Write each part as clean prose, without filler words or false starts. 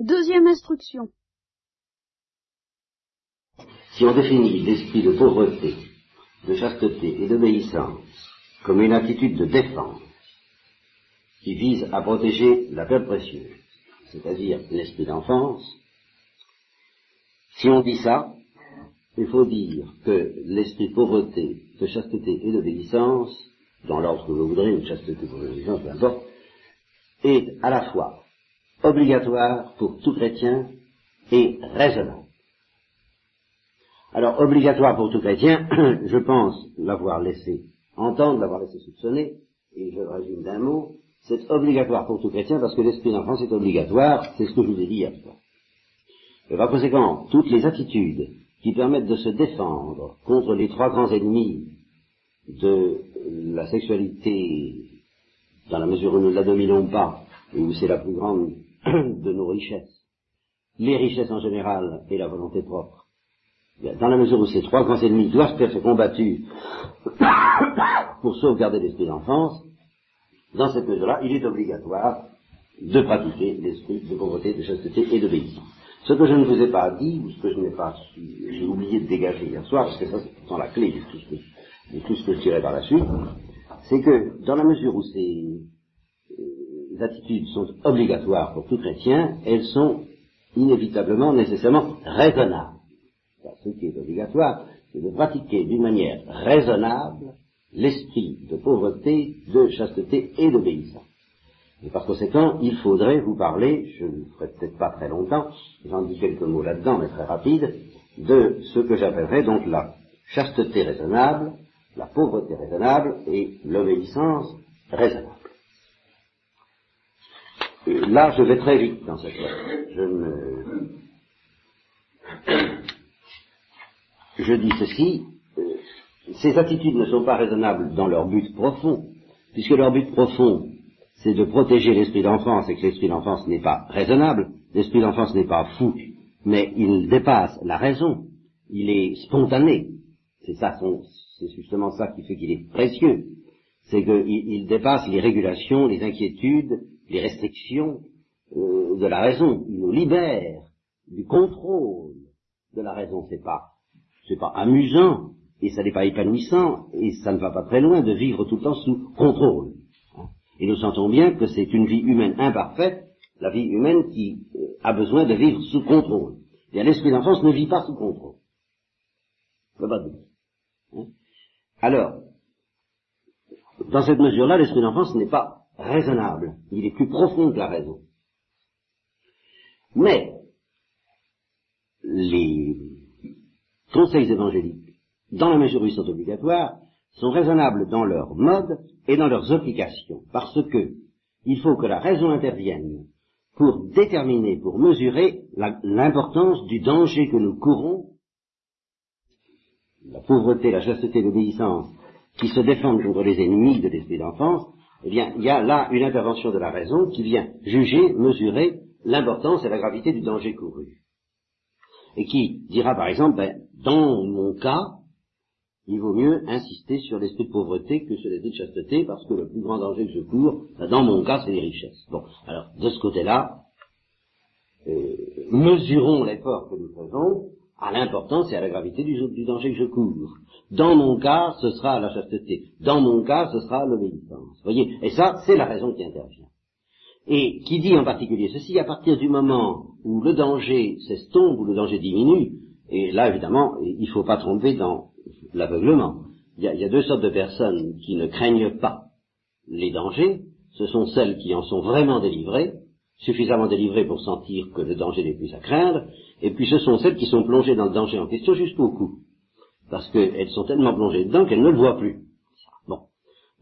Deuxième instruction. Si on définit l'esprit de pauvreté, de chasteté et d'obéissance comme une attitude de défense qui vise à protéger la perle précieuse, c'est-à-dire l'esprit d'enfance, si on dit ça, il faut dire que l'esprit de pauvreté, de chasteté et d'obéissance, dans l'ordre que vous voudrez, ou de chasteté ou d'obéissance, peu importe, est à la fois obligatoire pour tout chrétien et raisonnable. Alors, obligatoire pour tout chrétien, je pense l'avoir laissé entendre, l'avoir laissé soupçonner, et je le résume d'un mot, c'est obligatoire pour tout chrétien parce que l'esprit d'enfance est obligatoire, c'est ce que je vous ai dit hier soir. Et par conséquent, toutes les attitudes qui permettent de se défendre contre les trois grands ennemis de la sexualité, dans la mesure où nous ne la dominons pas, et où c'est la plus grande de nos richesses, les richesses en général et la volonté propre, dans la mesure où ces trois grands ennemis doivent être combattus pour sauvegarder l'esprit d'enfance, dans cette mesure-là, il est obligatoire de pratiquer l'esprit de pauvreté, de chasteté et d'obéissance. Ce que je ne vous ai pas dit, ou ce que je n'ai pas, j'ai oublié de dégager hier soir, parce que ça c'est pourtant la clé de tout ce que je dirai par la suite, c'est que dans la mesure où ces attitudes sont obligatoires pour tout chrétien, elles sont inévitablement, nécessairement raisonnables. Ce qui est obligatoire, c'est de pratiquer d'une manière raisonnable l'esprit de pauvreté, de chasteté et d'obéissance. Et par conséquent, il faudrait vous parler, je ne ferai peut-être pas très longtemps, j'en dis quelques mots là-dedans, mais très rapide, de ce que j'appellerais donc la chasteté raisonnable, la pauvreté raisonnable et l'obéissance raisonnable. Et là, je vais très vite dans cette lettre. Je dis ceci, ces attitudes ne sont pas raisonnables dans leur but profond, puisque leur but profond, c'est de protéger l'esprit d'enfance, et que l'esprit d'enfance n'est pas raisonnable, l'esprit d'enfance n'est pas fou, mais il dépasse la raison, il est spontané, c'est justement ça qui fait qu'il est précieux, c'est qu'il dépasse les régulations, les inquiétudes, les restrictions de la raison, il nous libère du contrôle de la raison, c'est pas amusant, et ça n'est pas épanouissant, et ça ne va pas très loin de vivre tout le temps sous contrôle. Et nous sentons bien que c'est une vie humaine imparfaite, la vie humaine qui a besoin de vivre sous contrôle. Et l'esprit d'enfance ne vit pas sous contrôle. Ça va de dire. Alors, dans cette mesure-là, l'esprit d'enfance n'est pas raisonnable. Il est plus profond que la raison. Mais, les conseils évangéliques, dans la mesure où ils sont obligatoires, sont raisonnables dans leur mode et dans leurs applications, parce que il faut que la raison intervienne pour déterminer, pour mesurer l'importance du danger que nous courons, la pauvreté, la chasteté, l'obéissance, qui se défendent contre les ennemis de l'esprit d'enfance, eh bien, il y a là une intervention de la raison qui vient juger, mesurer l'importance et la gravité du danger couru. Et qui dira par exemple, dans mon cas, il vaut mieux insister sur l'esprit de pauvreté que sur l'esprit de chasteté, parce que le plus grand danger que je cours, dans mon cas, c'est les richesses. Bon, alors, de ce côté-là, mesurons l'effort que nous faisons à l'importance et à la gravité du danger que je cours. Dans mon cas, ce sera la chasteté. Dans mon cas, ce sera l'obéissance. Vous voyez, et ça, c'est la raison qui intervient. Et qui dit en particulier ceci, à partir du moment où le danger s'estompe, où le danger diminue, et là, évidemment, il ne faut pas tomber dans l'aveuglement. Il y a deux sortes de personnes qui ne craignent pas les dangers. Ce sont celles qui en sont vraiment délivrées, suffisamment délivrées pour sentir que le danger n'est plus à craindre, et puis ce sont celles qui sont plongées dans le danger en question jusqu'au cou, parce qu'elles sont tellement plongées dedans qu'elles ne le voient plus. Bon.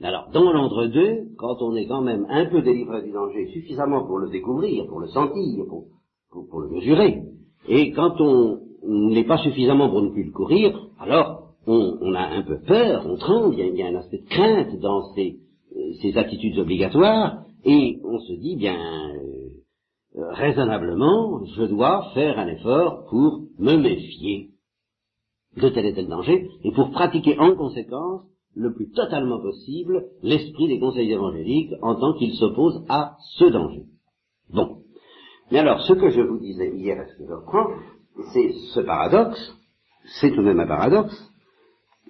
Alors, dans l'entre-deux, quand on est quand même un peu délivré du danger, suffisamment pour le découvrir, pour le sentir, pour le mesurer, et quand on n'est pas suffisamment pour ne plus le courir, alors on a un peu peur, on tremble, il y a un aspect de crainte dans ces attitudes obligatoires, et on se dit, raisonnablement, je dois faire un effort pour me méfier de tel et tel danger, et pour pratiquer en conséquence, le plus totalement possible, l'esprit des conseils évangéliques en tant qu'il s'oppose à ce danger. Bon. Mais alors, ce que je vous disais hier, et ce que je reprends, c'est ce paradoxe, c'est tout de même un paradoxe,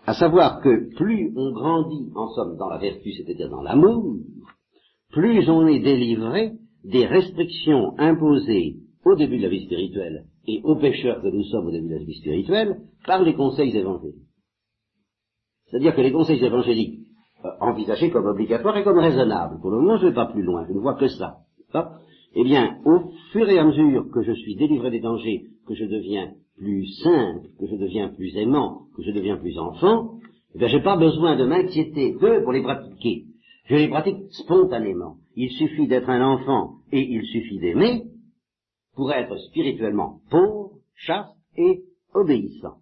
à savoir que plus on grandit, en somme, dans la vertu, c'est-à-dire dans l'amour, plus on est délivré des restrictions imposées au début de la vie spirituelle et aux pécheurs que nous sommes au début de la vie spirituelle par les conseils évangéliques. C'est-à-dire que les conseils évangéliques envisagés comme obligatoires et comme raisonnables, pour le moment je ne vais pas plus loin, je ne vois que ça. Eh bien, au fur et à mesure que je suis délivré des dangers, que je deviens plus simple, que je deviens plus aimant, que je deviens plus enfant, eh bien, j'ai pas besoin de m'inquiéter d'eux pour les pratiquer. Je les pratique spontanément. Il suffit d'être un enfant et il suffit d'aimer pour être spirituellement pauvre, chaste et obéissant.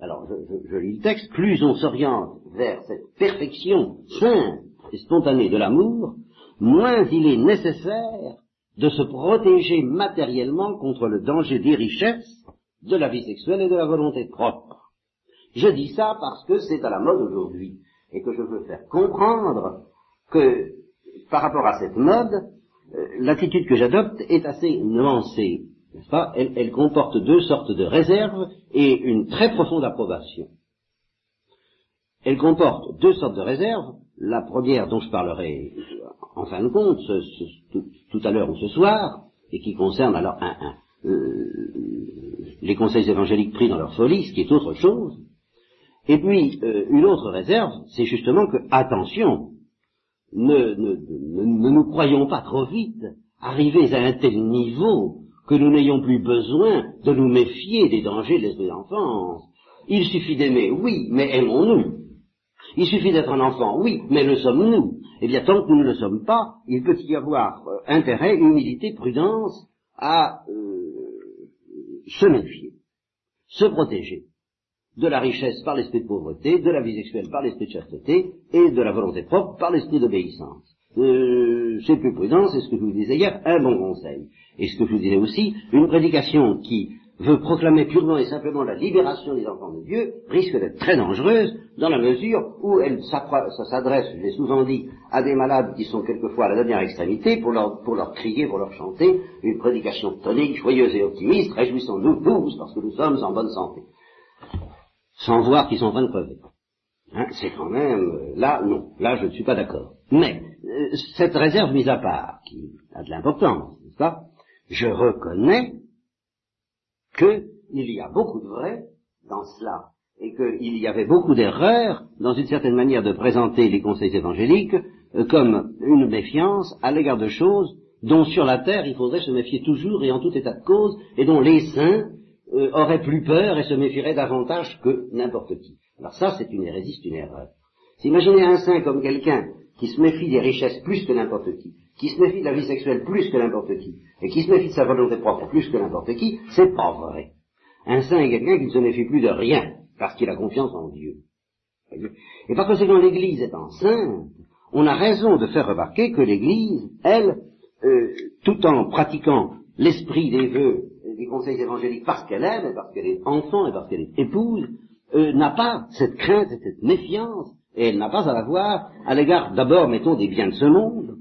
Alors, je lis le texte. Plus on s'oriente vers cette perfection sainte et spontanée de l'amour, moins il est nécessaire de se protéger matériellement contre le danger des richesses, de la vie sexuelle et de la volonté propre. Je dis ça parce que c'est à la mode aujourd'hui, et que je veux faire comprendre que, par rapport à cette mode, l'attitude que j'adopte est assez nuancée, n'est-ce pas ? Elle comporte deux sortes de réserves et une très profonde approbation. Elle comporte deux sortes de réserves, la première dont je parlerai en fin de compte, tout à l'heure ou ce soir, et qui concerne alors les conseils évangéliques pris dans leur folie, ce qui est autre chose. Et puis, une autre réserve, c'est justement que, attention, ne nous croyons pas trop vite arrivés à un tel niveau que nous n'ayons plus besoin de nous méfier des dangers de l'esprit d'enfance. Il suffit d'aimer, oui, mais aimons-nous. Il suffit d'être un enfant, oui, mais le sommes-nous? Eh bien, tant que nous ne le sommes pas, il peut y avoir intérêt, humilité, prudence à se méfier, se protéger de la richesse par l'esprit de pauvreté, de la vie sexuelle par l'esprit de chasteté et de la volonté propre par l'esprit d'obéissance. C'est plus prudent, c'est ce que je vous disais hier, un bon conseil. Et ce que je vous disais aussi, une prédication qui veut proclamer purement et simplement la libération des enfants de Dieu risque d'être très dangereuse dans la mesure où elle s'adresse, je l'ai souvent dit, à des malades qui sont quelquefois à la dernière extrémité pour leur crier, pour leur chanter une prédication tonique, joyeuse et optimiste, réjouissons-nous tous parce que nous sommes en bonne santé. Sans voir qu'ils sont en train de crever. Hein, c'est quand même... Là, non. Là, je ne suis pas d'accord. Mais, cette réserve mise à part, qui a de l'importance, n'est-ce pas, je reconnais qu'il y a beaucoup de vrai dans cela, et qu'il y avait beaucoup d'erreurs dans une certaine manière de présenter les conseils évangéliques comme une méfiance à l'égard de choses dont sur la terre il faudrait se méfier toujours et en tout état de cause, et dont les saints aurait plus peur et se méfierait davantage que n'importe qui. Alors ça, c'est une hérésie, c'est une erreur. S'imaginer un saint comme quelqu'un qui se méfie des richesses plus que n'importe qui se méfie de la vie sexuelle plus que n'importe qui, et qui se méfie de sa volonté propre plus que n'importe qui, c'est pas vrai. Un saint est quelqu'un qui ne se méfie plus de rien, parce qu'il a confiance en Dieu. Et par conséquent, l'Église étant sainte, on a raison de faire remarquer que l'Église, elle, tout en pratiquant l'esprit des vœux, des conseils évangéliques parce qu'elle aime, et parce qu'elle est enfant, et parce qu'elle est épouse, n'a pas cette crainte et cette méfiance, et elle n'a pas à l'avoir à l'égard d'abord, mettons, des biens de ce monde,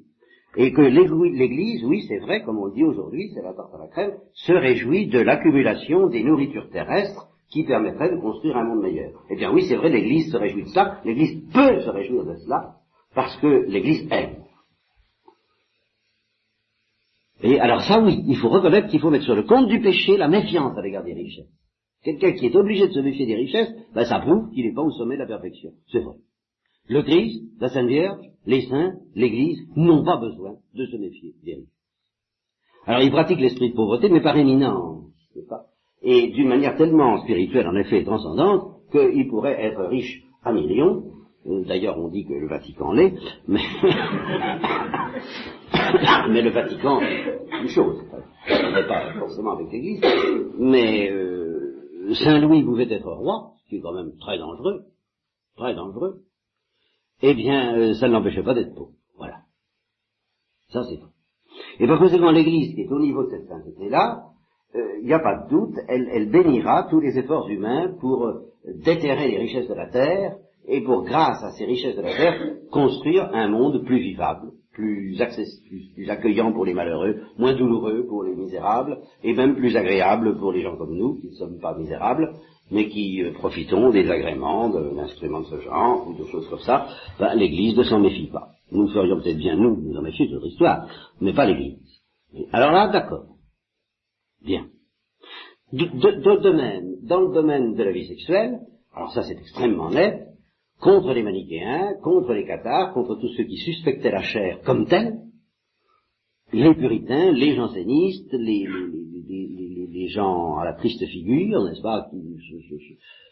et que l'Église, oui c'est vrai, comme on le dit aujourd'hui, c'est la tarte à la crème, se réjouit de l'accumulation des nourritures terrestres qui permettraient de construire un monde meilleur. Eh bien oui, c'est vrai, l'Église se réjouit de cela, l'Église peut se réjouir de cela, parce que l'Église aime. Et alors ça oui, il faut reconnaître qu'il faut mettre sur le compte du péché la méfiance à l'égard des richesses. Quelqu'un qui est obligé de se méfier des richesses, ben ça prouve qu'il n'est pas au sommet de la perfection. C'est vrai. Le Christ, la Sainte Vierge, les saints, l'Église n'ont pas besoin de se méfier des richesses. Alors ils pratiquent l'esprit de pauvreté, mais par éminence, n'est-ce pas ? Et d'une manière tellement spirituelle, en effet, transcendante, qu'ils pourraient être riches à millions. D'ailleurs, on dit que le Vatican l'est, mais... mais le Vatican, une chose, n'est pas forcément avec l'Église, mais Saint Louis pouvait être roi, ce qui est quand même très dangereux, eh bien, ça ne l'empêchait pas d'être pauvre. Voilà. Ça, c'est vrai. Et par conséquent, l'Église, qui est au niveau de cette sainteté-là, il n'y a pas de doute, elle bénira tous les efforts humains pour déterrer les richesses de la terre, et pour, grâce à ces richesses de la terre, construire un monde plus vivable, plus accueillant pour les malheureux, moins douloureux pour les misérables, et même plus agréable pour les gens comme nous, qui ne sommes pas misérables, mais qui profitons des agréments d'instruments de ce genre, ou de choses comme ça. Ben, l'Église ne s'en méfie pas. Nous ferions peut-être bien, nous en méfier de l'histoire, mais pas l'Église. Alors là, d'accord. Bien. Dans le domaine de la vie sexuelle, alors ça c'est extrêmement net, contre les manichéens, contre les cathares, contre tous ceux qui suspectaient la chair comme telle, les puritains, les jansénistes, les gens à la triste figure, n'est-ce pas, qui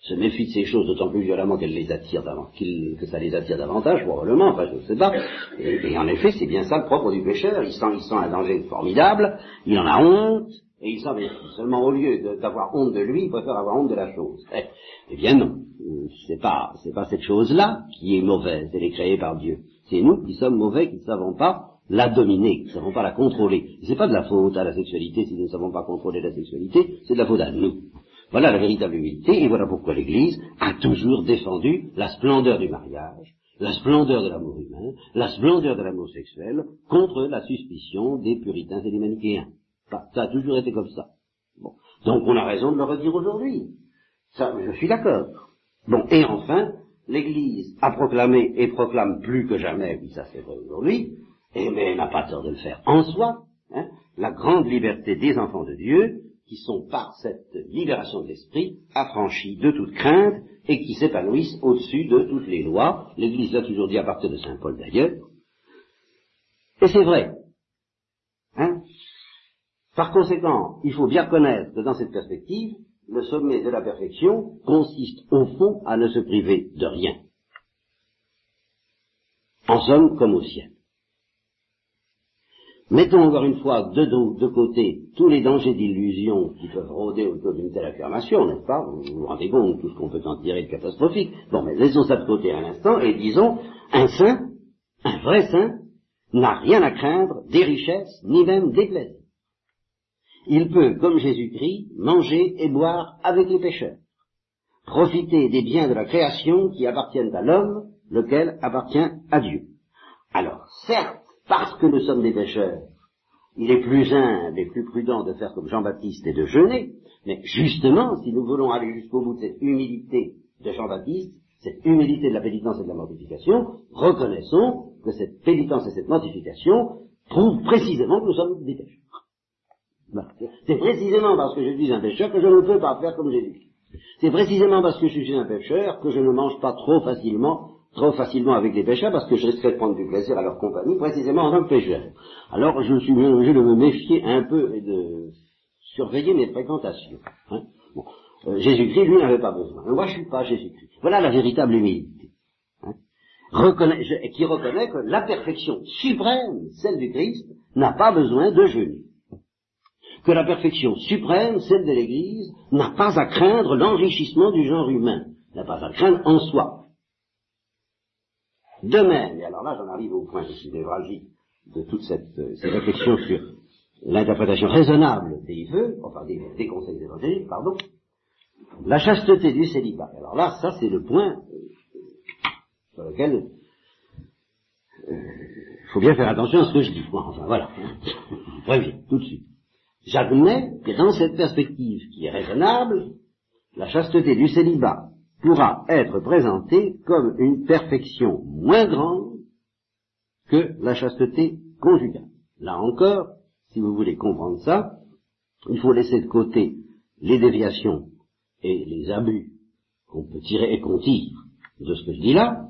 se méfient de ces choses d'autant plus violemment que ça les attire davantage, probablement, enfin je ne sais pas. Et en effet, c'est bien ça le propre du pécheur, il sent un danger formidable, il en a honte, et il s'en méfie. Seulement au lieu d'avoir honte de lui, il préfère avoir honte de la chose. Eh bien non, c'est pas cette chose-là qui est mauvaise, elle est créée par Dieu. C'est nous qui sommes mauvais, qui ne savons pas la dominer, qui ne savons pas la contrôler. C'est pas de la faute à la sexualité si nous ne savons pas contrôler la sexualité, c'est de la faute à nous. Voilà la véritable humilité, et voilà pourquoi l'Église a toujours défendu la splendeur du mariage, la splendeur de l'amour humain, la splendeur de l'amour sexuel, contre la suspicion des puritains et des manichéens. Ça a toujours été comme ça. Bon. Donc on a raison de le redire aujourd'hui. Ça, je suis d'accord. Bon, et enfin, l'Église a proclamé et proclame plus que jamais, oui ça c'est vrai aujourd'hui, mais elle n'a pas tort de le faire en soi, hein, la grande liberté des enfants de Dieu, qui sont par cette libération de l'esprit affranchis de toute crainte et qui s'épanouissent au-dessus de toutes les lois. L'Église l'a toujours dit à partir de Saint Paul d'ailleurs. Et c'est vrai. Hein? Par conséquent, il faut bien reconnaître que dans cette perspective, le sommet de la perfection consiste au fond à ne se priver de rien. En somme, comme au ciel. Mettons encore une fois de côté tous les dangers d'illusion qui peuvent rôder autour d'une telle affirmation, n'est-ce pas? Vous vous rendez compte de tout ce qu'on peut en tirer de catastrophique. Bon, mais laissons ça de côté un instant et disons, un vrai saint, n'a rien à craindre des richesses, ni même des plaisirs. Il peut, comme Jésus-Christ, manger et boire avec les pécheurs, profiter des biens de la création qui appartiennent à l'homme, lequel appartient à Dieu. Alors, certes, parce que nous sommes des pécheurs, il est plus humble et plus prudent de faire comme Jean-Baptiste et de jeûner, mais justement, si nous voulons aller jusqu'au bout de cette humilité de Jean-Baptiste, cette humilité de la pénitence et de la mortification, reconnaissons que cette pénitence et cette mortification prouvent précisément que nous sommes des pécheurs. C'est précisément parce que je suis un pécheur que je ne peux pas faire comme Jésus. C'est précisément parce que je suis un pécheur que je ne mange pas trop facilement avec les pécheurs, parce que je risquerais de prendre du plaisir à leur compagnie, précisément en tant que pécheur. Alors je suis obligé de me méfier un peu et de surveiller mes fréquentations. Hein? Bon. Jésus-Christ, lui, n'avait pas besoin. Mais moi, je ne suis pas Jésus-Christ. Voilà la véritable humilité. Hein? Qui reconnaît que la perfection suprême, celle du Christ, n'a pas besoin de jeûner. Que la perfection suprême, celle de l'Église, n'a pas à craindre l'enrichissement du genre humain, n'a pas à craindre en soi. De même, et alors là j'en arrive au point de névralgique de toutes ces réflexions sur l'interprétation raisonnable des vœux, enfin des conseils évangéliques, pardon, la chasteté du célibat. Alors là, ça c'est le point sur lequel il faut bien faire attention à ce que je dis. Enfin voilà, très bien, tout de suite. J'admets que dans cette perspective qui est raisonnable, la chasteté du célibat pourra être présentée comme une perfection moins grande que la chasteté conjugale. Là encore, si vous voulez comprendre ça, il faut laisser de côté les déviations et les abus qu'on peut tirer et qu'on tire de ce que je dis là.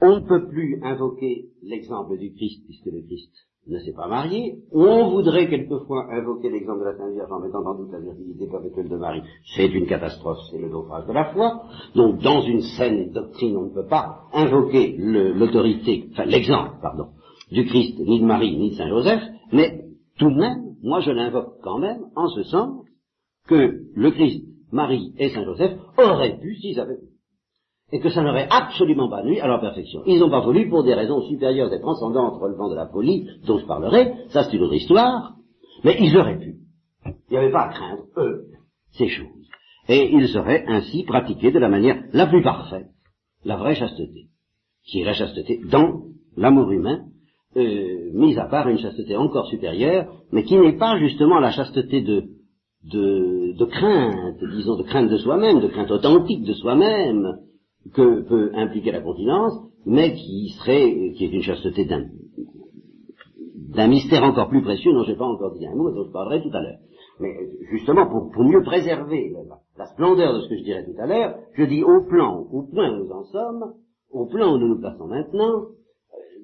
On ne peut plus invoquer l'exemple du Christ, puisque le Christ ne s'est pas marié. On voudrait quelquefois invoquer l'exemple de la Sainte Vierge en mettant en doute la virginité perpétuelle de Marie. C'est une catastrophe, c'est le naufrage de la foi. Donc, dans une saine doctrine, on ne peut pas invoquer l'exemple du Christ, ni de Marie, ni de Saint Joseph, mais tout de même, moi je l'invoque quand même, en ce sens que le Christ, Marie et Saint Joseph auraient pu, s'ils avaient pu. Et que ça n'aurait absolument pas nui à leur perfection. Ils n'ont pas voulu pour des raisons supérieures et transcendantes relevant de la folie, dont je parlerai, ça c'est une autre histoire, mais ils auraient pu. Il n'y avait pas à craindre, eux, ces choses. Et ils auraient ainsi pratiqué de la manière la plus parfaite, la vraie chasteté, qui est la chasteté dans l'amour humain, mis à part une chasteté encore supérieure, mais qui n'est pas justement la chasteté de crainte, disons de crainte de soi-même, de crainte authentique de soi-même, que peut impliquer la continence, mais qui est une chasteté d'un mystère encore plus précieux dont je n'ai pas encore dit un mot et dont je parlerai tout à l'heure. Mais justement, pour mieux préserver la splendeur de ce que je dirais tout à l'heure, je dis au point où nous en sommes, au plan où nous nous plaçons maintenant,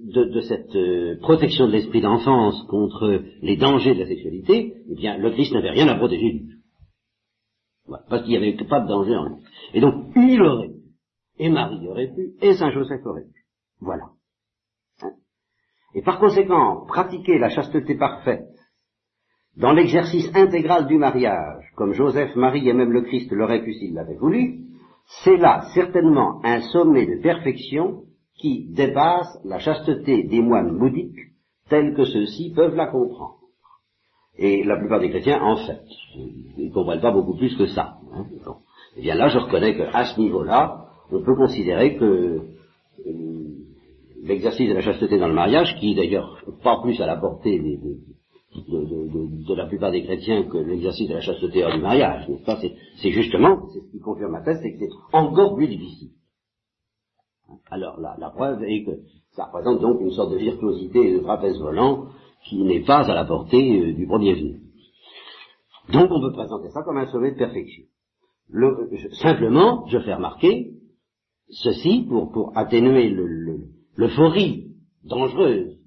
de cette protection de l'esprit d'enfance contre les dangers de la sexualité, eh bien, le Christ n'avait rien à protéger du tout. Voilà, parce qu'il n'y avait pas de danger en lui. Et donc, il aurait pu, et Marie aurait pu, et Saint Joseph aurait pu. Voilà. Et par conséquent, pratiquer la chasteté parfaite dans l'exercice intégral du mariage, comme Joseph, Marie et même le Christ l'auraient pu s'il l'avait voulu, c'est là certainement un sommet de perfection qui dépasse la chasteté des moines bouddhiques tels que ceux-ci peuvent la comprendre. Et la plupart des chrétiens, en fait, ils ne comprennent pas beaucoup plus que ça. Hein. Bon. Et bien là, je reconnais qu'à ce niveau-là, on peut considérer que l'exercice de la chasteté dans le mariage, qui d'ailleurs pas plus à la portée de la plupart des chrétiens que l'exercice de la chasteté hors du mariage, n'est-ce pas, c'est justement, c'est ce qui confirme ma thèse, c'est que c'est encore plus difficile. Alors la preuve est que ça représente donc une sorte de virtuosité et de trapèze volant qui n'est pas à la portée du premier venu. Donc on peut présenter ça comme un sommet de perfection. Simplement, je fais remarquer ceci pour atténuer l'euphorie dangereuse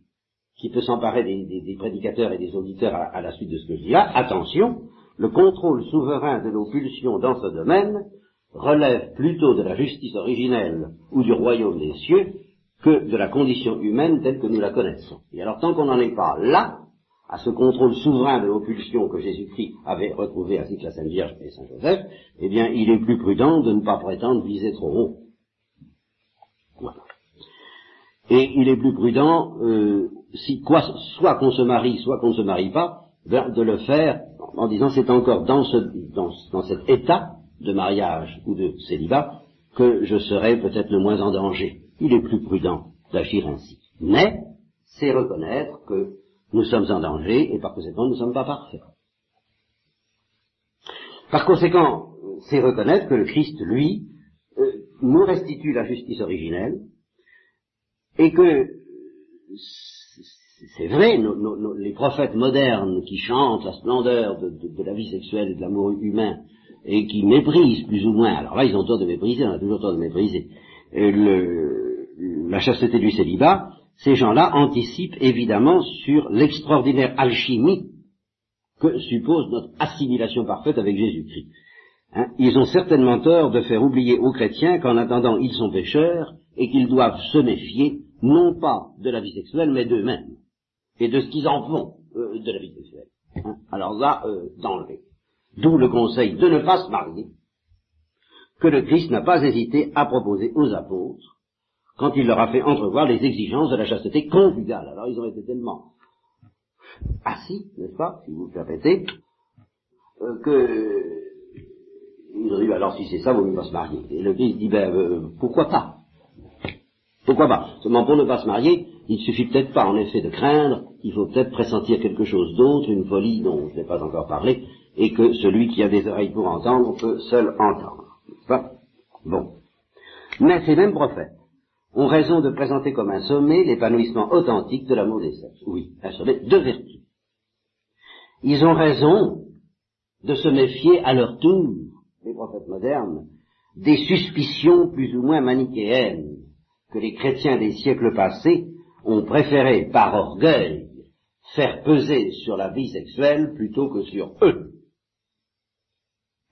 qui peut s'emparer des prédicateurs et des auditeurs à la suite de ce que je dis là. Attention, le contrôle souverain de nos pulsions dans ce domaine relève plutôt de la justice originelle ou du royaume des cieux que de la condition humaine telle que nous la connaissons. Et alors tant qu'on n'en est pas là, à ce contrôle souverain de nos pulsions que Jésus-Christ avait retrouvé ainsi que la Sainte Vierge et Saint Joseph, eh bien il est plus prudent de ne pas prétendre viser trop haut. Voilà. Et il est plus prudent, soit qu'on se marie, soit qu'on ne se marie pas, de le faire en disant c'est encore dans cet état de mariage ou de célibat que je serai peut-être le moins en danger. Il est plus prudent d'agir ainsi. Mais c'est reconnaître que nous sommes en danger et par conséquent nous ne sommes pas parfaits. Par conséquent, c'est reconnaître que le Christ, lui, nous restitue la justice originelle et que, c'est vrai, les prophètes modernes qui chantent la splendeur de la vie sexuelle et de l'amour humain et qui méprisent plus ou moins, alors là ils ont tort de mépriser, on a toujours tort de mépriser, la chasteté du célibat, ces gens-là anticipent évidemment sur l'extraordinaire alchimie que suppose notre assimilation parfaite avec Jésus-Christ. Hein, ils ont certainement tort de faire oublier aux chrétiens qu'en attendant ils sont pécheurs et qu'ils doivent se méfier non pas de la vie sexuelle mais d'eux-mêmes et de ce qu'ils en font de la vie sexuelle. Hein. Alors là, d'enlever. D'où le conseil de ne pas se marier, que le Christ n'a pas hésité à proposer aux apôtres quand il leur a fait entrevoir les exigences de la chasteté conjugale. Alors ils ont été tellement assis, n'est-ce pas, si vous le répétez, que ils ont dit, alors si c'est ça, vaut mieux pas se marier. Et le Christ dit, pourquoi pas? Pourquoi pas? Seulement pour ne pas se marier, il suffit peut-être pas, en effet, de craindre, il faut peut-être pressentir quelque chose d'autre, une folie dont je n'ai pas encore parlé, et que celui qui a des oreilles pour entendre peut seul entendre. Pas bon. Mais ces mêmes prophètes ont raison de présenter comme un sommet l'épanouissement authentique de l'amour des sexes. Oui, un sommet de vertu. Ils ont raison de se méfier à leur tour, les prophètes modernes, des suspicions plus ou moins manichéennes que les chrétiens des siècles passés ont préféré, par orgueil, faire peser sur la vie sexuelle plutôt que sur eux.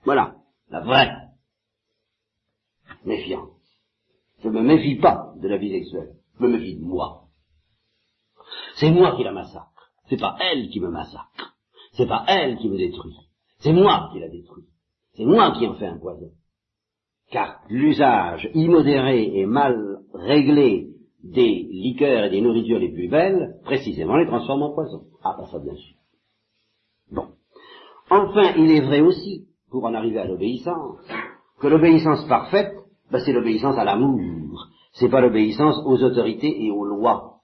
Voilà, la vraie méfiance. Je ne me méfie pas de la vie sexuelle, je me méfie de moi. C'est moi qui la massacre, c'est pas elle qui me massacre, c'est pas elle qui me détruit, c'est moi qui la détruis, c'est moi qui en fais un poison. Car l'usage immodéré et mal réglé des liqueurs et des nourritures les plus belles, précisément les transforme en poison. Ah, ben ça bien sûr. Bon. Enfin, il est vrai aussi, pour en arriver à l'obéissance, que l'obéissance parfaite, c'est l'obéissance à l'amour. C'est pas l'obéissance aux autorités et aux lois.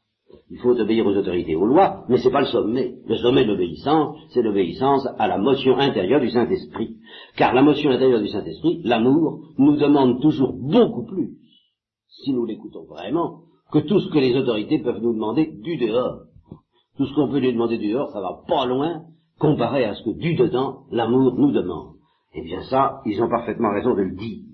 Il faut obéir aux autorités, aux lois, mais ce n'est pas le sommet. Le sommet de l'obéissance, c'est l'obéissance à la motion intérieure du Saint-Esprit. Car la motion intérieure du Saint-Esprit, l'amour, nous demande toujours beaucoup plus, si nous l'écoutons vraiment, que tout ce que les autorités peuvent nous demander du dehors. Tout ce qu'on peut lui demander du dehors, ça va pas loin, comparé à ce que du dedans, l'amour nous demande. Eh bien ça, ils ont parfaitement raison de le dire.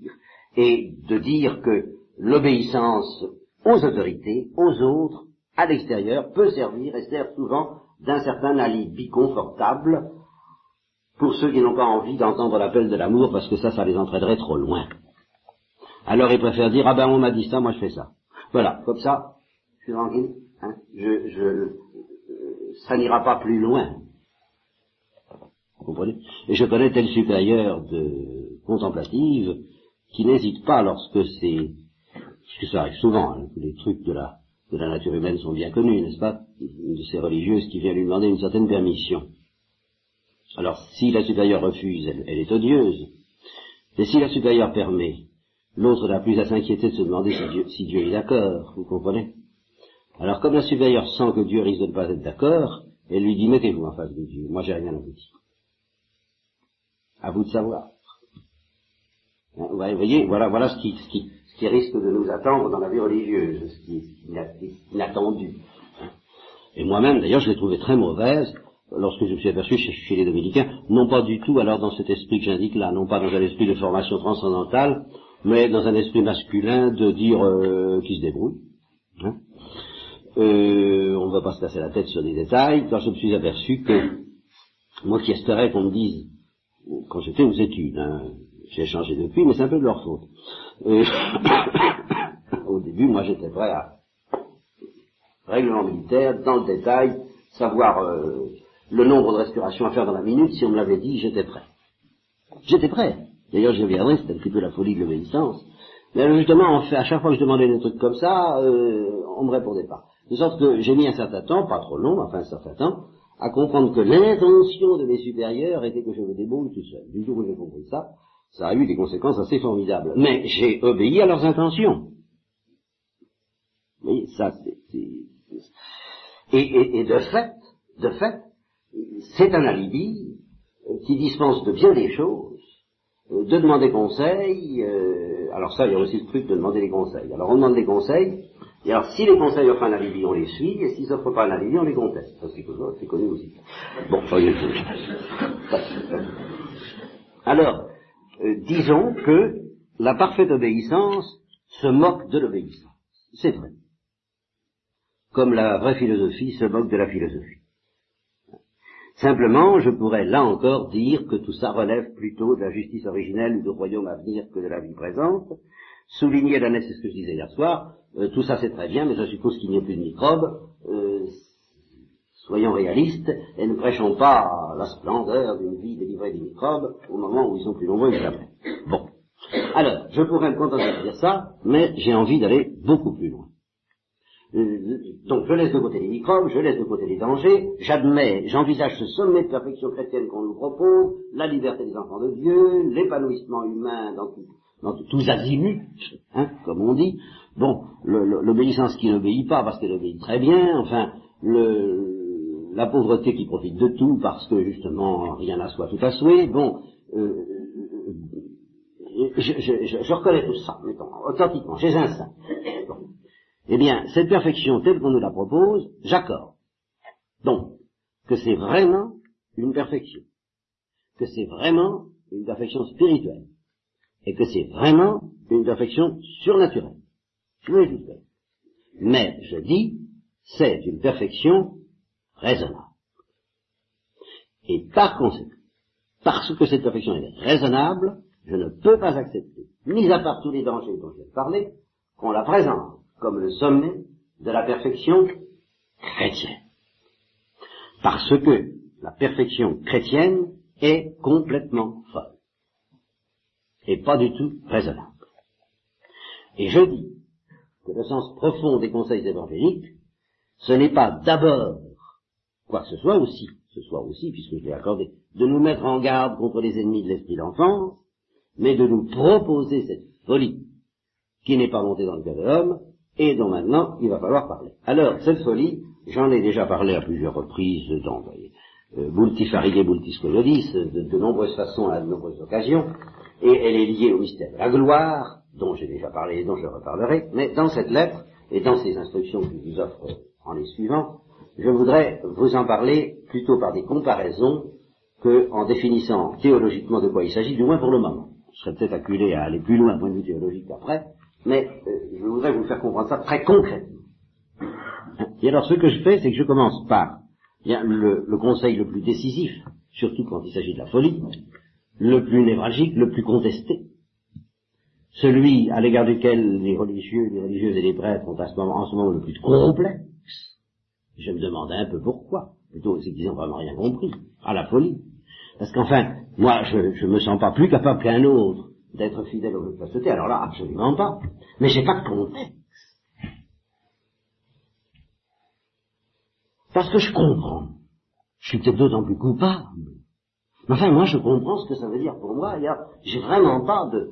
Et de dire que l'obéissance aux autorités, aux autres, à l'extérieur, peut servir et sert souvent d'un certain alibi confortable pour ceux qui n'ont pas envie d'entendre l'appel de l'amour, parce que ça les entraînerait trop loin. Alors ils préfèrent dire, ah ben on m'a dit ça, moi je fais ça. Voilà, comme ça, je suis tranquille, hein, ça n'ira pas plus loin. Vous comprenez? Et je connais tel supérieur de contemplative qui n'hésite pas lorsque c'est, parce que ça arrive souvent, hein, les trucs de la nature humaine sont bien connus, n'est-ce pas, de ces religieuses qui viennent lui demander une certaine permission. Alors, si la supérieure refuse, elle est odieuse, mais si la supérieure permet, l'autre n'a plus à s'inquiéter de se demander si Dieu est d'accord, vous comprenez. Alors, comme la supérieure sent que Dieu risque de ne pas être d'accord, elle lui dit, mettez-vous en face de Dieu, moi j'ai rien à vous dire. À vous de savoir. Ouais, vous voyez, voilà ce qui risque de nous attendre dans la vie religieuse, ce qui est inattendu. Et moi-même, d'ailleurs, je l'ai trouvé très mauvaise, lorsque je me suis aperçu chez les Dominicains, non pas du tout, alors dans cet esprit que j'indique là, non pas dans un esprit de formation transcendantale, mais dans un esprit masculin de dire qui se débrouille. Hein, on ne va pas se casser la tête sur des détails, quand je me suis aperçu que, moi qui espérais qu'on me dise, quand j'étais aux études, hein, j'ai changé depuis, mais c'est un peu de leur faute. Au début, moi, j'étais prêt à règlement militaire, dans le détail, savoir le nombre de respirations à faire dans la minute. Si on me l'avait dit, j'étais prêt. J'étais prêt. D'ailleurs, je viendrai, c'était un petit peu la folie de l'obéissance. Mais justement, à chaque fois que je demandais des trucs comme ça, on me répondait pas. De sorte que j'ai mis un certain temps, pas trop long, enfin un certain temps, à comprendre que l'intention de mes supérieurs était que je me débrouille tout seul. Du jour où j'ai compris ça, ça a eu des conséquences assez formidables. Mais j'ai obéi à leurs intentions. Mais ça, c'est... Et de fait, c'est un alibi qui dispense de bien des choses, de demander conseil. Alors ça, il y a aussi le truc de demander des conseils. Alors on demande des conseils, et alors si les conseils offrent un alibi, on les suit, et s'ils offrent pas un alibi, on les conteste. Ça, c'est connu aussi. Bon, ça y est. Alors... disons que la parfaite obéissance se moque de l'obéissance. C'est vrai. Comme la vraie philosophie se moque de la philosophie. Simplement, je pourrais là encore dire que tout ça relève plutôt de la justice originelle ou du royaume à venir que de la vie présente. Souligner la nécessité, c'est ce que je disais hier soir, tout ça c'est très bien, mais je suppose qu'il n'y a plus de microbes, soyons réalistes, et ne prêchons pas la splendeur d'une vie délivrée des microbes au moment où ils sont plus nombreux que jamais. Bon. Alors, je pourrais me contenter de dire ça, mais j'ai envie d'aller beaucoup plus loin. Donc, je laisse de côté les microbes, je laisse de côté les dangers, j'admets, j'envisage ce sommet de perfection chrétienne qu'on nous propose, la liberté des enfants de Dieu, l'épanouissement humain dans tous azimuts, hein, comme on dit. Bon, l'obéissance qui n'obéit pas parce qu'elle obéit très bien, enfin, la pauvreté qui profite de tout parce que justement rien n'a soit tout à souhait. Bon, je reconnais tout ça, mettons, authentiquement, chez un saint. Bon. Eh bien, cette perfection telle qu'on nous la propose, j'accorde. Donc, que c'est vraiment une perfection. Que c'est vraiment une perfection spirituelle. Et que c'est vraiment une perfection surnaturelle. Mais, je dis, c'est une perfection raisonnable. Et par conséquent, parce que cette perfection est raisonnable, je ne peux pas accepter, mis à part tous les dangers dont je viens de parler, qu'on la présente comme le sommet de la perfection chrétienne. Parce que la perfection chrétienne est complètement folle. Et pas du tout raisonnable. Et je dis que le sens profond des conseils évangéliques, ce n'est pas d'abord quoi que ce soit aussi, puisque je l'ai accordé, de nous mettre en garde contre les ennemis de l'esprit d'enfance, mais de nous proposer cette folie qui n'est pas montée dans le cœur de l'homme, et dont maintenant il va falloir parler. Alors, cette folie, J'en ai déjà parlé à plusieurs reprises dans Boultifarié, Boultiscolodis, de nombreuses façons, à de nombreuses occasions, et elle est liée au mystère de la gloire, dont j'ai déjà parlé et dont je reparlerai, mais dans cette lettre, et dans ces instructions que je vous offre en les suivant, je voudrais vous en parler plutôt par des comparaisons qu'en définissant théologiquement de quoi il s'agit, du moins pour le moment. Je serais peut-être acculé à aller plus loin d'un point de vue théologique après, mais je voudrais vous faire comprendre ça très concrètement. Et alors ce que je fais, c'est que je commence par le conseil le plus décisif, surtout quand il s'agit de la folie, le plus névralgique, le plus contesté, celui à l'égard duquel les religieux, les religieuses et les prêtres ont en ce moment le plus de complexe. Je me demandais un peu pourquoi, plutôt c'est qu'ils n'ont vraiment rien compris, à la folie. Parce qu'enfin, moi, je me sens pas plus capable qu'un autre d'être fidèle au jeu de chasteté, alors là, absolument pas. Mais j'ai pas de contexte. Parce que je comprends. Je suis peut-être d'autant plus coupable. Mais enfin, moi, je comprends ce que ça veut dire pour moi. J'ai vraiment pas de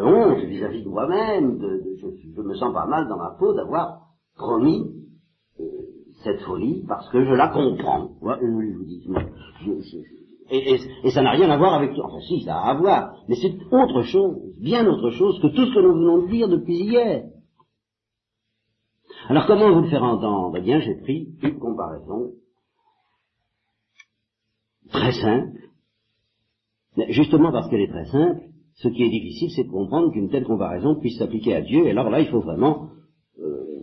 honte vis-à-vis de moi-même. Je me sens pas mal dans ma peau d'avoir promis cette folie parce que je la comprends. Ouais, je vous dis, et ça n'a rien à voir avec... Enfin si, ça a à voir, mais c'est autre chose, bien autre chose que tout ce que nous venons de dire depuis hier. Alors comment vous le faire entendre? Eh bien, j'ai pris une comparaison très simple. Mais justement parce qu'elle est très simple, ce qui est difficile, c'est de comprendre qu'une telle comparaison puisse s'appliquer à Dieu, et alors là, il faut vraiment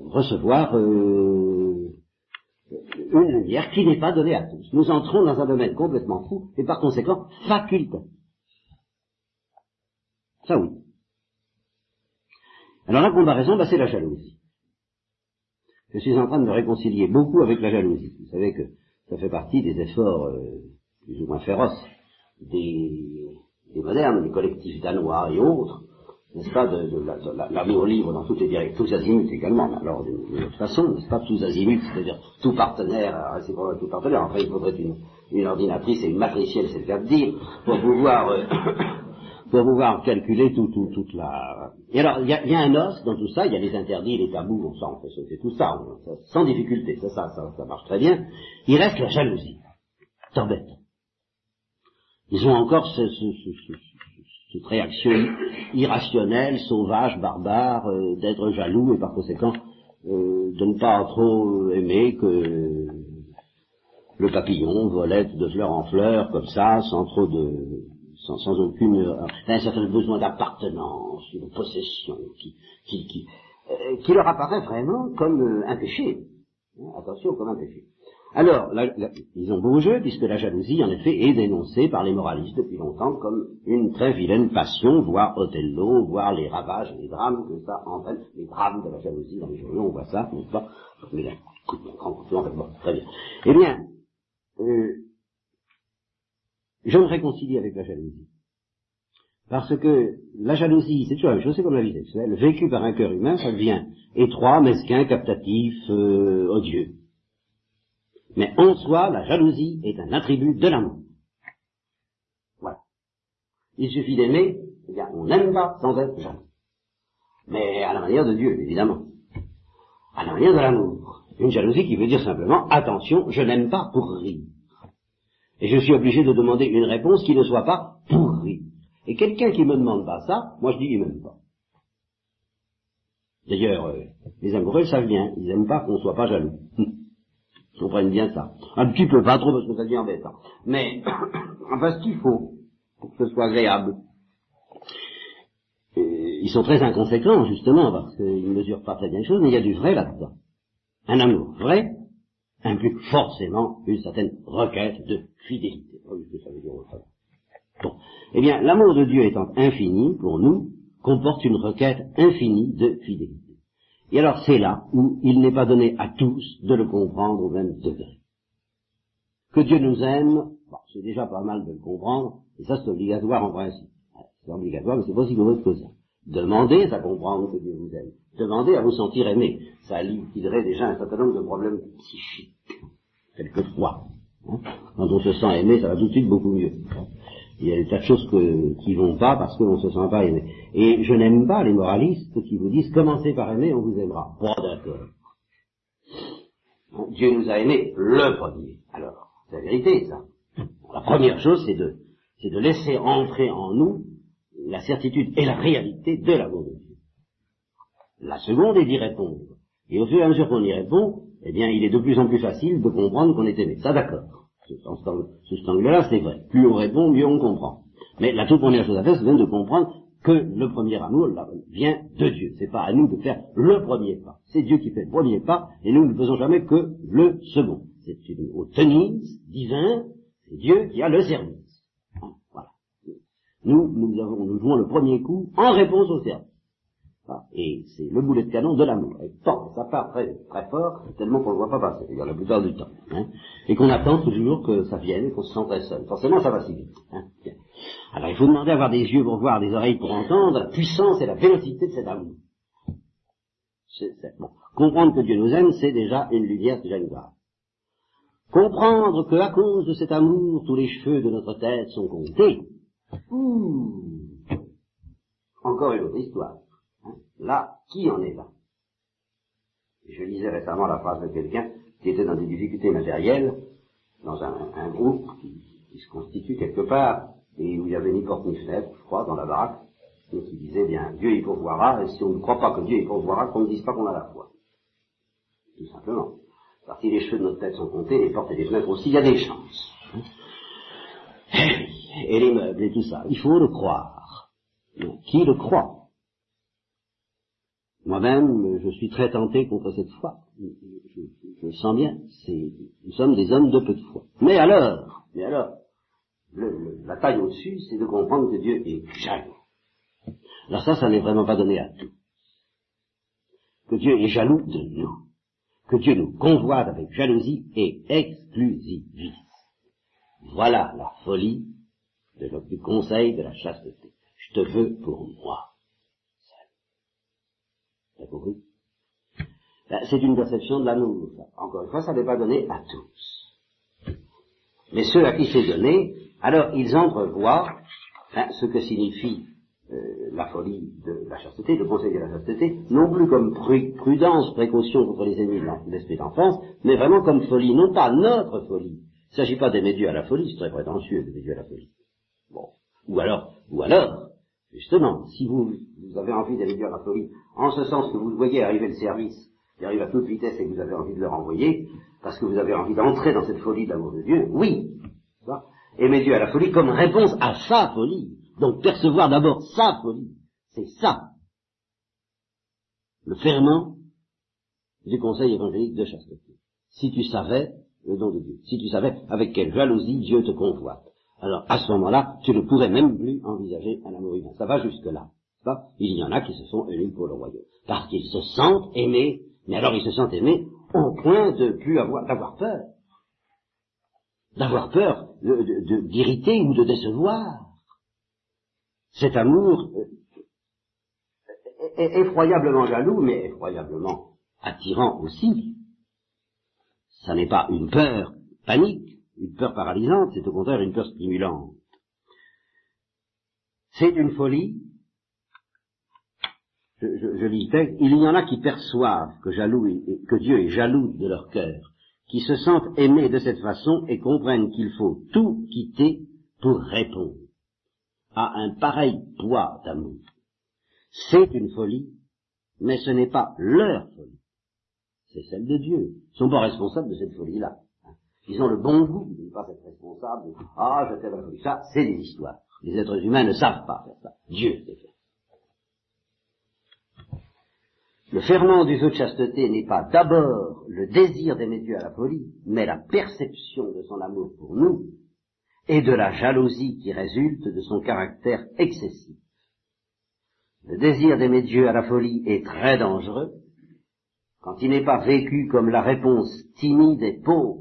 recevoir... une lumière qui n'est pas donnée à tous. Nous entrons dans un domaine complètement fou et par conséquent facultatif. Ça oui. Alors la comparaison, c'est la jalousie. Je suis en train de me réconcilier beaucoup avec la jalousie. Vous savez que ça fait partie des efforts plus ou moins féroces des modernes, des collectifs danois et autres, n'est-ce pas, l'amour libre dans toutes les directions, tous azimuts également, mais alors d'une autre façon, n'est-ce pas, tous azimuts, c'est-à-dire tout partenaire, c'est probablement tout partenaire, enfin il faudrait une ordinatrice et une matricielle, c'est le cas de dire, pour pouvoir calculer toute la... Et alors, il y a un os dans tout ça, il y a les interdits, les tabous, on fait sauter tout ça, sans difficulté, ça marche très bien, il reste la jalousie, t'embête. Ils ont encore cette réaction irrationnelle, sauvage, barbare, d'être jaloux et par conséquent de ne pas trop aimer que le papillon volait de fleur en fleur comme ça, un certain besoin d'appartenance, de possession, qui leur apparaît vraiment comme un péché. Attention, comme un péché. Alors, ils ont beau jeu, puisque la jalousie, en effet, est dénoncée par les moralistes depuis longtemps comme une très vilaine passion, voire Othello, voire les ravages et les drames que ça entraîne, les drames de la jalousie dans les journaux, on voit ça, n'est-ce pas? Mais là, écoute, très bien. Eh bien, je me réconcilie avec la jalousie. Parce que la jalousie, c'est toujours la même chose, c'est comme la vie sexuelle, vécue par un cœur humain, ça devient étroit, mesquin, captatif, odieux. Mais en soi, la jalousie est un attribut de l'amour. Voilà. Il suffit d'aimer, eh bien, on n'aime pas sans être jaloux. Mais à la manière de Dieu, évidemment. À la manière de l'amour. Une jalousie qui veut dire simplement, attention, je n'aime pas pour rire. Et je suis obligé de demander une réponse qui ne soit pas pour rire. Et quelqu'un qui me demande pas ça, moi je dis, il m'aime pas. D'ailleurs, les amoureux le savent bien, ils n'aiment pas qu'on soit pas jaloux. Ils comprennent bien ça. Un petit peu, pas trop, parce que ça devient embêtant. Mais, enfin, ce qu'il faut, pour que ce soit agréable. Ils sont très inconséquents, justement, parce qu'ils ne mesurent pas très bien les choses, mais il y a du vrai là-dedans. Un amour vrai implique forcément une certaine requête de fidélité. Ça veut dire autrement. Bon. Eh bien, l'amour de Dieu étant infini, pour nous, comporte une requête infinie de fidélité. Et alors c'est là où il n'est pas donné à tous de le comprendre au même degré. Que Dieu nous aime, c'est déjà pas mal de le comprendre, et ça c'est obligatoire en principe. C'est obligatoire, mais c'est pas si gros que ça. Demandez à comprendre que Dieu vous aime. Demandez à vous sentir aimé. Ça liquiderait déjà un certain nombre de problèmes psychiques. Quelquefois. Quand on se sent aimé, ça va tout de suite beaucoup mieux. Il y a des tas de choses qui vont pas parce qu'on ne se sent pas aimé. Et je n'aime pas les moralistes qui vous disent « Commencez par aimer, on vous aimera ». Bon, d'accord. Bon, Dieu nous a aimés le premier. Alors, c'est la vérité, ça. La première chose, c'est de laisser entrer en nous la certitude et la réalité de l'amour de Dieu. La seconde est d'y répondre. Et au fur et à mesure qu'on y répond, eh bien, il est de plus en plus facile de comprendre qu'on est aimé. Ça, d'accord. Sous cet angle-là, c'est vrai. Plus on répond, mieux on comprend. Mais la toute première chose à faire, c'est de comprendre que le premier amour vient de Dieu. C'est pas à nous de faire le premier pas. C'est Dieu qui fait le premier pas, et nous ne faisons jamais que le second. C'est une tenise divin, c'est Dieu qui a le service. Voilà. Nous jouons le premier coup en réponse au service. Et c'est le boulet de canon de l'amour. Et tant, ça part très, très fort, tellement qu'on ne le voit pas passer, d'ailleurs, la plupart du temps. Hein, et qu'on attend toujours que ça vienne et qu'on se sente très seul. Forcément, ça va si vite. Hein. Alors, il faut demander à avoir des yeux pour voir, des oreilles pour entendre, la puissance et la vélocité de cet amour. Bon. Comprendre que Dieu nous aime, c'est déjà une lumière, c'est déjà une grâce. Comprendre qu'à cause de cet amour, tous les cheveux de notre tête sont comptés. Encore une autre histoire. Là, qui en est là? Je lisais récemment la phrase de quelqu'un qui était dans des difficultés matérielles, dans un groupe qui se constitue quelque part, et où il n'y avait ni porte ni fenêtre, je crois, dans la baraque, et qui disait, bien, Dieu y pourvoira, et si on ne croit pas que Dieu y pourvoira, qu'on ne dise pas qu'on a la foi. Tout simplement. Parce que si les cheveux de notre tête sont comptés, les portes et les fenêtres aussi, il y a des chances. Et les meubles et tout ça. Il faut le croire. Donc, qui le croit? Moi-même, je suis très tenté contre cette foi. Je le sens bien. Nous sommes des hommes de peu de foi. Mais alors, la taille au-dessus, c'est de comprendre que Dieu est jaloux. Alors ça n'est vraiment pas donné à tout. Que Dieu est jaloux de nous. Que Dieu nous convoite avec jalousie et exclusivisme. Voilà la folie du conseil de la chasteté. Je te veux pour moi. C'est une perception de l'amour. Encore une fois, ça n'est pas donné à tous. Mais ceux à qui c'est donné, alors ils entrevoient ce que signifie la folie de la chasteté, le conseil de la chasteté, non plus comme prudence, précaution contre les ennemis de l'esprit d'enfance, mais vraiment comme folie, non pas notre folie. Il ne s'agit pas d'aimer Dieu à la folie, c'est très prétentieux d'aimer Dieu à la folie. Bon. Ou alors, justement, si vous avez envie d'aller dire la folie, en ce sens que vous voyez arriver le service, qui arrive à toute vitesse et que vous avez envie de le renvoyer, parce que vous avez envie d'entrer dans cette folie de l'amour de Dieu, oui. Aimer Dieu à la folie comme réponse à sa folie. Donc percevoir d'abord sa folie. C'est ça. Le ferment du conseil évangélique de chasteté. Si tu savais le don de Dieu, si tu savais avec quelle jalousie Dieu te convoite. Alors, à ce moment-là, tu ne pourrais même plus envisager un amour humain. Ça va jusque-là. Il y en a qui se sont élus pour le royaume. Parce qu'ils se sentent aimés. Mais alors, ils se sentent aimés au point de plus d'avoir peur. D'avoir peur d'irriter ou de décevoir. Cet amour est effroyablement jaloux, mais effroyablement attirant aussi. Ça n'est pas une peur panique. Une peur paralysante, c'est au contraire une peur stimulante. C'est une folie. Je lis le texte. Il y en a qui perçoivent que Dieu est jaloux de leur cœur, qui se sentent aimés de cette façon et comprennent qu'il faut tout quitter pour répondre à un pareil poids d'amour. C'est une folie, mais ce n'est pas leur folie. C'est celle de Dieu. Ils sont pas responsables de cette folie-là. Ils ont le bon goût de ne pas être responsables. Ah, je t'aime à la folie. Ça, c'est des histoires. Les êtres humains ne savent pas faire ça. Dieu sait faire. Le ferment du vœu de chasteté n'est pas d'abord le désir d'aimer Dieu à la folie, mais la perception de son amour pour nous et de la jalousie qui résulte de son caractère excessif. Le désir d'aimer Dieu à la folie est très dangereux quand il n'est pas vécu comme la réponse timide et pauvre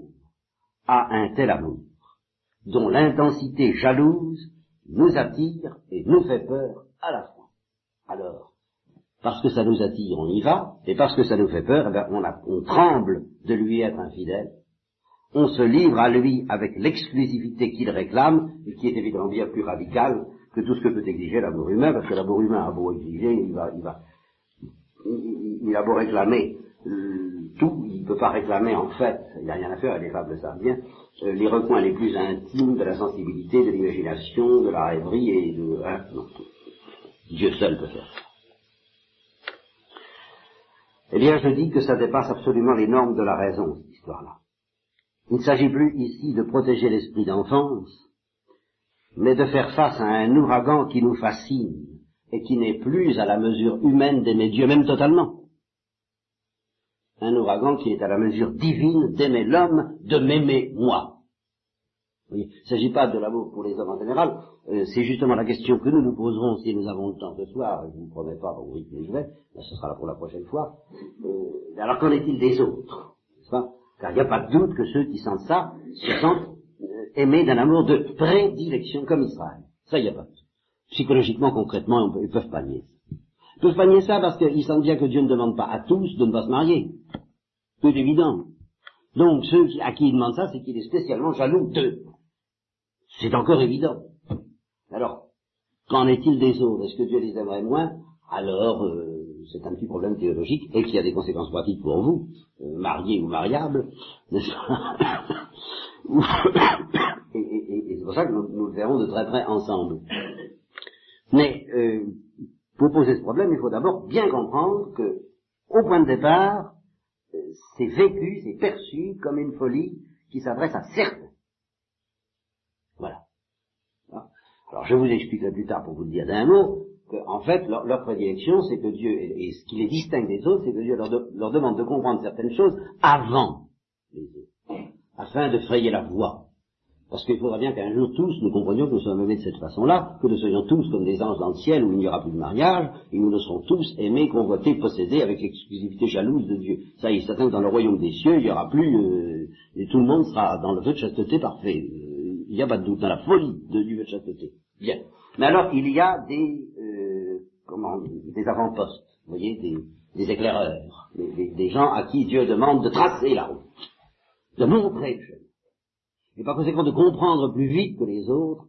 à un tel amour, dont l'intensité jalouse nous attire et nous fait peur à la fois. Alors, parce que ça nous attire, on y va, et parce que ça nous fait peur, on tremble de lui être infidèle, on se livre à lui avec l'exclusivité qu'il réclame, et qui est évidemment bien plus radicale que tout ce que peut exiger l'amour humain, parce que l'amour humain a beau exiger, il a beau réclamer tout, il ne peut pas réclamer en fait, il n'y a rien à faire, et les femmes le savent bien, les recoins les plus intimes de la sensibilité, de l'imagination, de la rêverie et de... Hein, non, Dieu seul peut faire ça. Eh bien, je dis que ça dépasse absolument les normes de la raison, cette histoire-là. Il ne s'agit plus ici de protéger l'esprit d'enfance, mais de faire face à un ouragan qui nous fascine et qui n'est plus à la mesure humaine d'aimer Dieu, même totalement. Un ouragan qui est à la mesure divine d'aimer l'homme, de m'aimer moi. Oui, il ne s'agit pas de l'amour pour les hommes en général, c'est justement la question que nous nous poserons si nous avons le temps ce soir, je ne vous promets pas, bon, oui, mais je vais, mais ce sera là pour la prochaine fois. Alors qu'en est-il des autres, n'est-ce pas? Car il n'y a pas de doute que ceux qui sentent ça se sentent aimés d'un amour de prédilection comme Israël. Ça, il n'y a pas de doute. Psychologiquement, concrètement, ils peuvent pas nier ça. Ils peuvent pas nier ça parce qu'ils sentent bien que Dieu ne demande pas à tous de ne pas se marier. C'est évident. Donc, ceux à qui il demande ça, c'est qu'il est spécialement jaloux d'eux. C'est encore évident. Alors, qu'en est-il des autres? Est-ce que Dieu les aimerait moins? Alors, c'est un petit problème théologique et qui a des conséquences pratiques pour vous, mariés ou mariables, n'est-ce pas? Et c'est pour ça que nous le verrons de très près ensemble. Mais, pour poser ce problème, il faut d'abord bien comprendre que, au point de départ, c'est vécu, c'est perçu comme une folie qui s'adresse à certains. Voilà. Alors je vous expliquerai plus tard pour vous le dire d'un mot, qu'en fait leur prédilection c'est que Dieu, et ce qui les distingue des autres, c'est que Dieu leur demande de comprendre certaines choses avant les autres, afin de frayer la voie. Parce qu'il faudra bien qu'un jour tous nous comprenions que nous sommes aimés de cette façon-là, que nous soyons tous comme des anges dans le ciel où il n'y aura plus de mariage, et où nous serons tous aimés, convoités, possédés avec l'exclusivité jalouse de Dieu. Ça il est certain que dans le royaume des cieux, il n'y aura plus, et tout le monde sera dans le vœu de chasteté parfait. Il n'y a pas de doute dans la folie du vœu de chasteté. Bien. Mais alors il y a des avant-postes, vous voyez, des éclaireurs, des gens à qui Dieu demande de tracer la route, de montrer le chemin. Et par conséquent de comprendre plus vite que les autres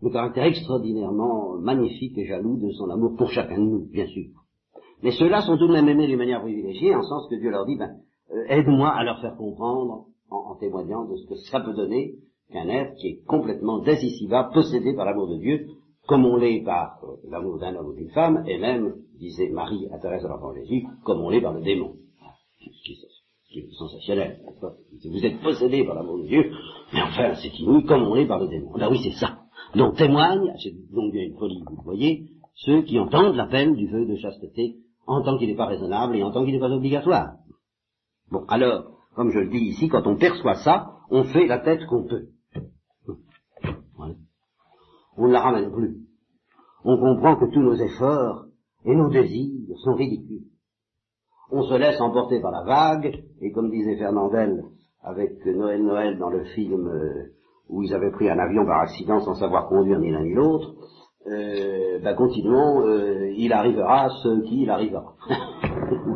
le caractère extraordinairement magnifique et jaloux de son amour pour chacun de nous, bien sûr. Mais ceux-là sont tout de même aimés d'une manière privilégiée, en le sens que Dieu leur dit, aide-moi à leur faire comprendre, en témoignant de ce que ça peut donner qu'un être qui est complètement dès ici-bas, possédé par l'amour de Dieu, comme on l'est par l'amour d'un homme ou d'une femme, et même, disait Marie à Thérèse de l'Enfant Jésus, comme on l'est par le démon. Ce qui est sensationnel. Vous êtes possédé par l'amour de Dieu, mais enfin, c'est inouï, comme on l'est par le démon. Ben oui, c'est ça. Donc témoignent, c'est donc bien une folie, vous voyez, ceux qui entendent l'appel du vœu de chasteté, en tant qu'il n'est pas raisonnable et en tant qu'il n'est pas obligatoire. Bon, alors, comme je le dis ici, quand on perçoit ça, on fait la tête qu'on peut. Voilà. On ne la ramène plus. On comprend que tous nos efforts et nos désirs sont ridicules. On se laisse emporter par la vague, et comme disait Fernandel avec Noël dans le film où ils avaient pris un avion par accident sans savoir conduire ni l'un ni l'autre, continuons, il arrivera ce qu'il arrivera.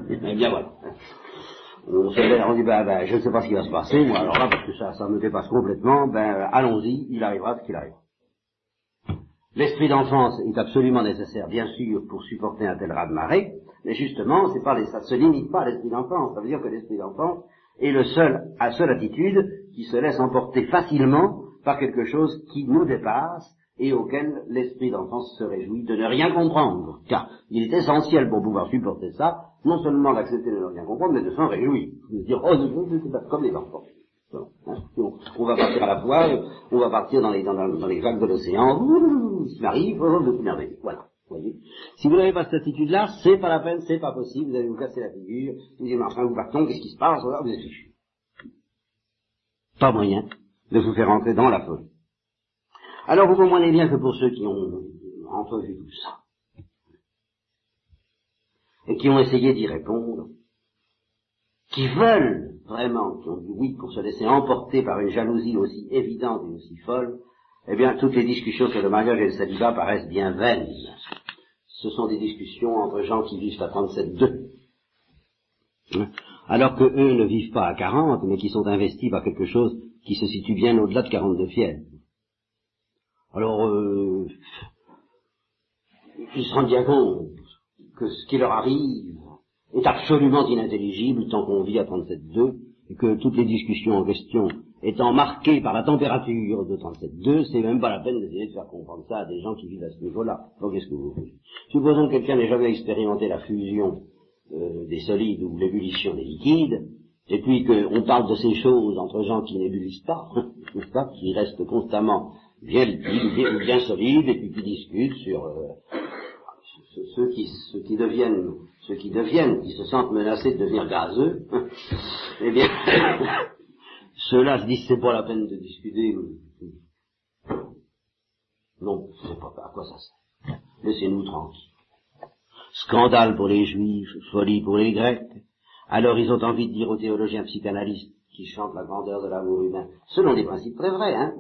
Eh bien voilà. On se laisse, on dit, je ne sais pas ce qui va se passer, moi alors là, parce que ça me dépasse complètement, allons-y, il arrivera ce qu'il arrivera. L'esprit d'enfance est absolument nécessaire, bien sûr, pour supporter un tel raz-de-marée, mais justement, ça ne se limite pas à l'esprit d'enfance. Ça veut dire que l'esprit d'enfance est la seule attitude qui se laisse emporter facilement par quelque chose qui nous dépasse et auquel l'esprit d'enfance se réjouit de ne rien comprendre. Car il est essentiel pour pouvoir supporter ça, non seulement d'accepter de ne rien comprendre, mais de s'en réjouir. De se dire, oh, c'est pas comme les enfants. Bon, hein, on va partir à la voile, on va partir dans les vagues de l'océan, il m'arrive, vous m'énervez. Voilà. Voyez. Si vous n'avez pas cette attitude-là, c'est pas la peine, c'est pas possible, vous allez vous casser la figure, vous dites, mais enfin, vous partons, qu'est-ce qui se passe, voilà, vous êtes fichu. Pas moyen de vous faire entrer dans la folie. Alors, vous comprenez bien que pour ceux qui ont entrevu tout ça, et qui ont essayé d'y répondre, qui veulent vraiment, qui ont dit oui pour se laisser emporter par une jalousie aussi évidente et aussi folle, eh bien, toutes les discussions sur le mariage et le célibat paraissent bien vaines. Ce sont des discussions entre gens qui vivent à 37,2. Alors que eux ne vivent pas à 40, mais qui sont investis par quelque chose qui se situe bien au-delà de 42 fièvres. Alors, ils se rendent bien compte que ce qui leur arrive est absolument inintelligible tant qu'on vit à 37,2, et que toutes les discussions en question étant marquées par la température de 37,2, c'est même pas la peine d'essayer de faire comprendre ça à des gens qui vivent à ce niveau-là. Donc qu'est-ce que vous voulez? Supposons que quelqu'un n'ait jamais expérimenté la fusion des solides ou l'ébullition des liquides, et puis qu'on parle de ces choses entre gens qui n'ébullisent pas, qui restent constamment bien liquides, bien solides, et puis qui discutent sur ceux qui deviennent, qui se sentent menacés de devenir gazeux, eh bien, ceux-là se disent c'est pas la peine de discuter. Non, je sais pas à quoi ça sert. Laissez-nous tranquilles. Scandale pour les Juifs, folie pour les Grecs. Alors ils ont envie de dire aux théologiens psychanalystes qui chantent la grandeur de l'amour humain, selon des principes très vrais, hein,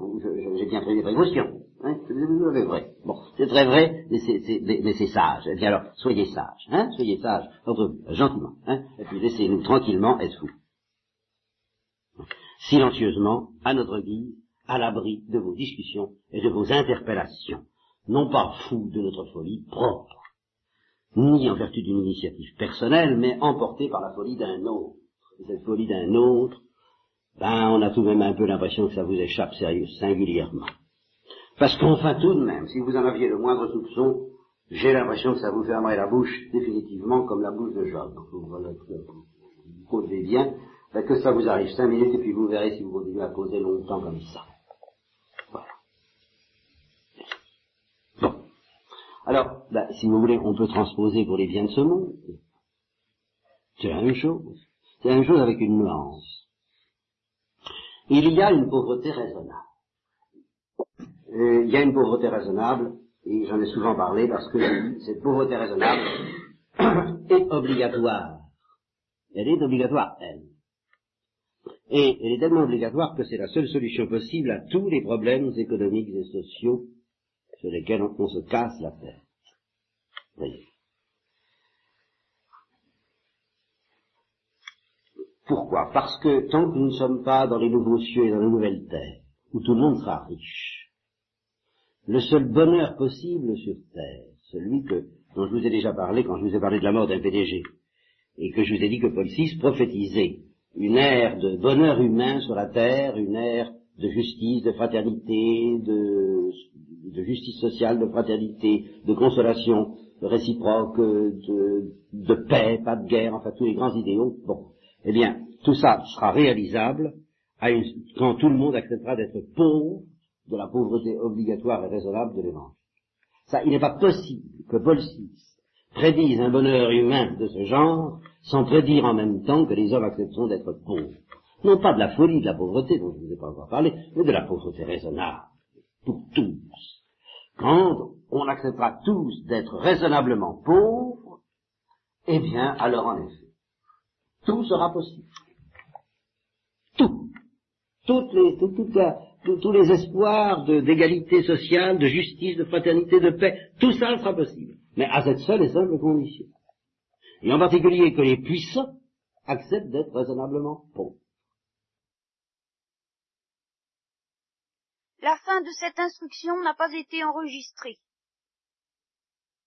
j'ai bien pris des précautions, hein, c'est vrai. Bon, c'est très vrai, mais c'est sage. Eh bien alors, soyez sages, hein, soyez sages, entre vous, gentiment, hein, et puis laissez-nous tranquillement être fous. Silencieusement, à notre guise, à l'abri de vos discussions et de vos interpellations, non pas fous de notre folie propre, ni en vertu d'une initiative personnelle, mais emportée par la folie d'un autre. Et cette folie d'un autre, ben, on a tout de même un peu l'impression que ça vous échappe sérieux, singulièrement. Parce qu'enfin, tout de même, si vous en aviez le moindre soupçon, j'ai l'impression que ça vous fermerait la bouche définitivement comme la bouche de Job. Donc, vous causez bien, ben, que ça vous arrive 5 minutes, et puis vous verrez si vous continuez à causer longtemps comme ça. Alors, ben, si vous voulez, on peut transposer pour les biens de ce monde. C'est la même chose. C'est la même chose avec une nuance. Il y a une pauvreté raisonnable. Il y a une pauvreté raisonnable, et j'en ai souvent parlé parce que cette pauvreté raisonnable est obligatoire. Elle est obligatoire, elle. Et elle est tellement obligatoire que c'est la seule solution possible à tous les problèmes économiques et sociaux sur lesquels on se casse la tête. Voyez. Pourquoi? Parce que tant que nous ne sommes pas dans les nouveaux cieux et dans les nouvelles terres, où tout le monde sera riche, le seul bonheur possible sur terre, celui dont je vous ai déjà parlé quand je vous ai parlé de la mort d'un PDG, et que je vous ai dit que Paul VI prophétisait une ère de bonheur humain sur la terre, une ère de justice, de fraternité, de justice sociale, de fraternité, de consolation, de réciproque, de paix, pas de guerre, enfin tous les grands idéaux. Bon, eh bien, tout ça sera réalisable quand tout le monde acceptera d'être pauvre de la pauvreté obligatoire et raisonnable de l'Évangile. Ça, il n'est pas possible que Paul VI prédise un bonheur humain de ce genre sans prédire en même temps que les hommes accepteront d'être pauvres. Non pas de la folie, de la pauvreté dont je ne vous ai pas encore parlé, mais de la pauvreté raisonnable pour tous. Quand on acceptera tous d'être raisonnablement pauvres, eh bien, alors en effet, tout sera possible. Tout. Tous les espoirs d'égalité sociale, de justice, de fraternité, de paix, tout ça sera possible. Mais à cette seule et simple condition. Et en particulier que les puissants acceptent d'être raisonnablement pauvres. La fin de cette instruction n'a pas été enregistrée.